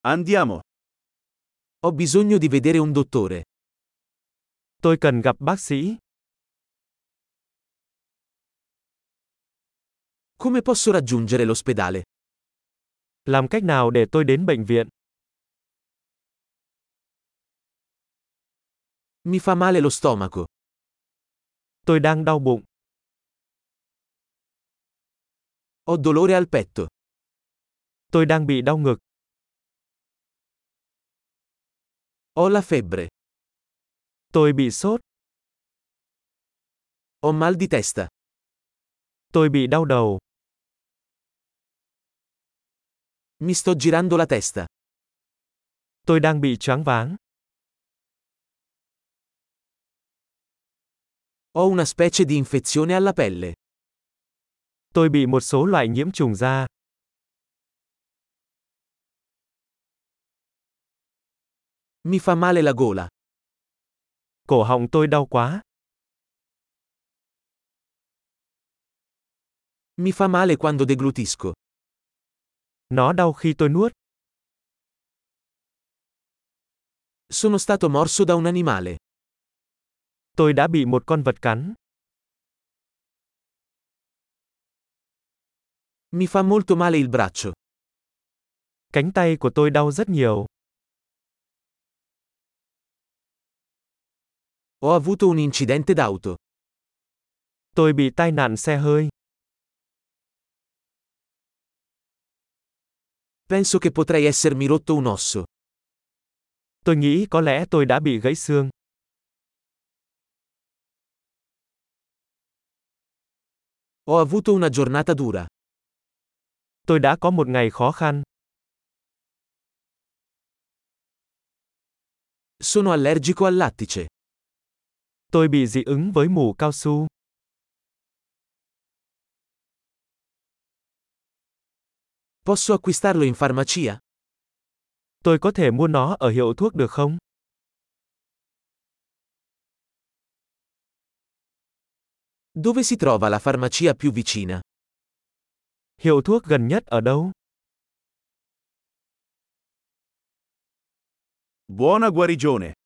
Andiamo. Ho bisogno di vedere un dottore. Tôi cần gặp bác sĩ. Come posso raggiungere l'ospedale? Làm cách nào để tôi đến bệnh viện? Mi fa male lo stomaco. Tôi đang đau bụng. Ho dolore al petto. Tôi đang bị đau ngực. Ho la febbre. Tôi bị sốt. Ho mal di testa. Tôi bị đau đầu. Mi sto girando la testa. Tôi đang bị choáng váng. Ho una specie di infezione alla pelle. Tôi bị một số loại nhiễm trùng da. Mi fa male la gola. Cổ họng tôi đau quá. Mi fa male quando deglutisco. Nó đau khi tôi nuốt. Sono stato morso da un animale. Tôi đã bị một con vật cắn. Mi fa molto male il braccio. Cánh tay của tôi đau rất nhiều. Ho avuto un incidente d'auto. Tôi bị tai nạn xe hơi. Penso che potrei essermi rotto un osso. Tôi nghĩ có lẽ tôi đã bị gãy xương. Ho avuto una giornata dura. Tôi đã có một ngày khó khăn. Sono allergico al lattice. Tôi bị dị ứng với mủ cao su. Posso acquistarlo in farmacia? Tôi có thể mua nó ở hiệu thuốc được không? Dove si trova la farmacia più vicina? Hiệu thuốc gần nhất ở đâu? Buona guarigione!